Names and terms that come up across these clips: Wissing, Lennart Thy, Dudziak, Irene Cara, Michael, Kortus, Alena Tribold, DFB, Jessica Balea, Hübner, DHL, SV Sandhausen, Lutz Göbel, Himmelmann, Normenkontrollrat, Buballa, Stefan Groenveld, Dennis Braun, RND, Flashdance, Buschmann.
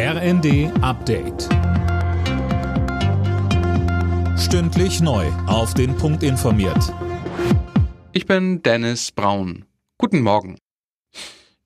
RND Update. Stündlich neu auf den Punkt informiert. Ich bin Dennis Braun. Guten Morgen.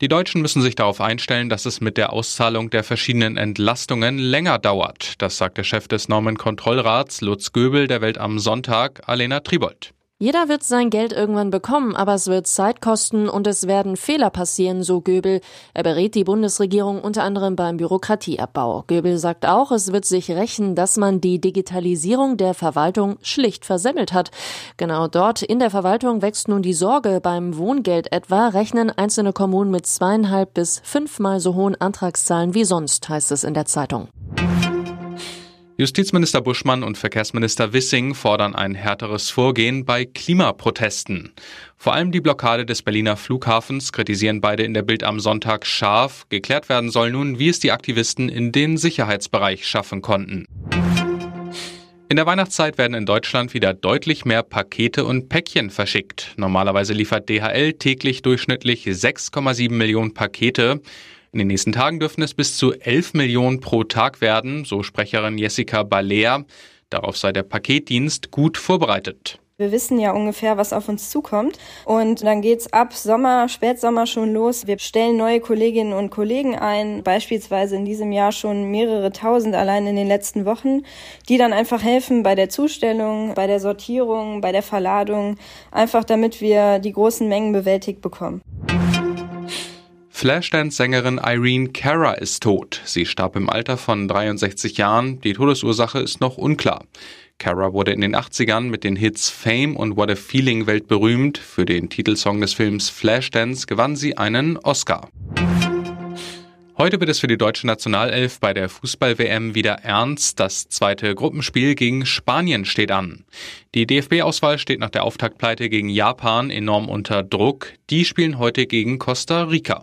Die Deutschen müssen sich darauf einstellen, dass es mit der Auszahlung der verschiedenen Entlastungen länger dauert. Das sagt der Chef des Normenkontrollrats Lutz Göbel der Welt am Sonntag, Alena Tribold. Jeder wird sein Geld irgendwann bekommen, aber es wird Zeit kosten und es werden Fehler passieren, so Göbel. Er berät die Bundesregierung unter anderem beim Bürokratieabbau. Göbel sagt auch, es wird sich rächen, dass man die Digitalisierung der Verwaltung schlicht versemmelt hat. Genau dort in der Verwaltung wächst nun die Sorge. Beim Wohngeld etwa rechnen einzelne Kommunen mit 2,5 bis 5-mal so hohen Antragszahlen wie sonst, heißt es in der Zeitung. Justizminister Buschmann und Verkehrsminister Wissing fordern ein härteres Vorgehen bei Klimaprotesten. Vor allem die Blockade des Berliner Flughafens kritisieren beide in der Bild am Sonntag scharf. Geklärt werden soll nun, wie es die Aktivisten in den Sicherheitsbereich schaffen konnten. In der Weihnachtszeit werden in Deutschland wieder deutlich mehr Pakete und Päckchen verschickt. Normalerweise liefert DHL täglich durchschnittlich 6,7 Millionen Pakete. In den nächsten Tagen dürften es bis zu 11 Millionen pro Tag werden, so Sprecherin Jessica Balea. Darauf sei der Paketdienst gut vorbereitet. Wir wissen ja ungefähr, was auf uns zukommt. Und dann geht's ab Sommer, Spätsommer schon los. Wir stellen neue Kolleginnen und Kollegen ein, beispielsweise in diesem Jahr schon mehrere tausend allein in den letzten Wochen, die dann einfach helfen bei der Zustellung, bei der Sortierung, bei der Verladung, einfach damit wir die großen Mengen bewältigt bekommen. Flashdance-Sängerin Irene Cara ist tot. Sie starb im Alter von 63 Jahren. Die Todesursache ist noch unklar. Cara wurde in den 80ern mit den Hits Fame und What a Feeling weltberühmt. Für den Titelsong des Films Flashdance gewann sie einen Oscar. Heute wird es für die deutsche Nationalelf bei der Fußball-WM wieder ernst. Das zweite Gruppenspiel gegen Spanien steht an. Die DFB-Auswahl steht nach der Auftaktpleite gegen Japan enorm unter Druck. Die spielen heute gegen Costa Rica.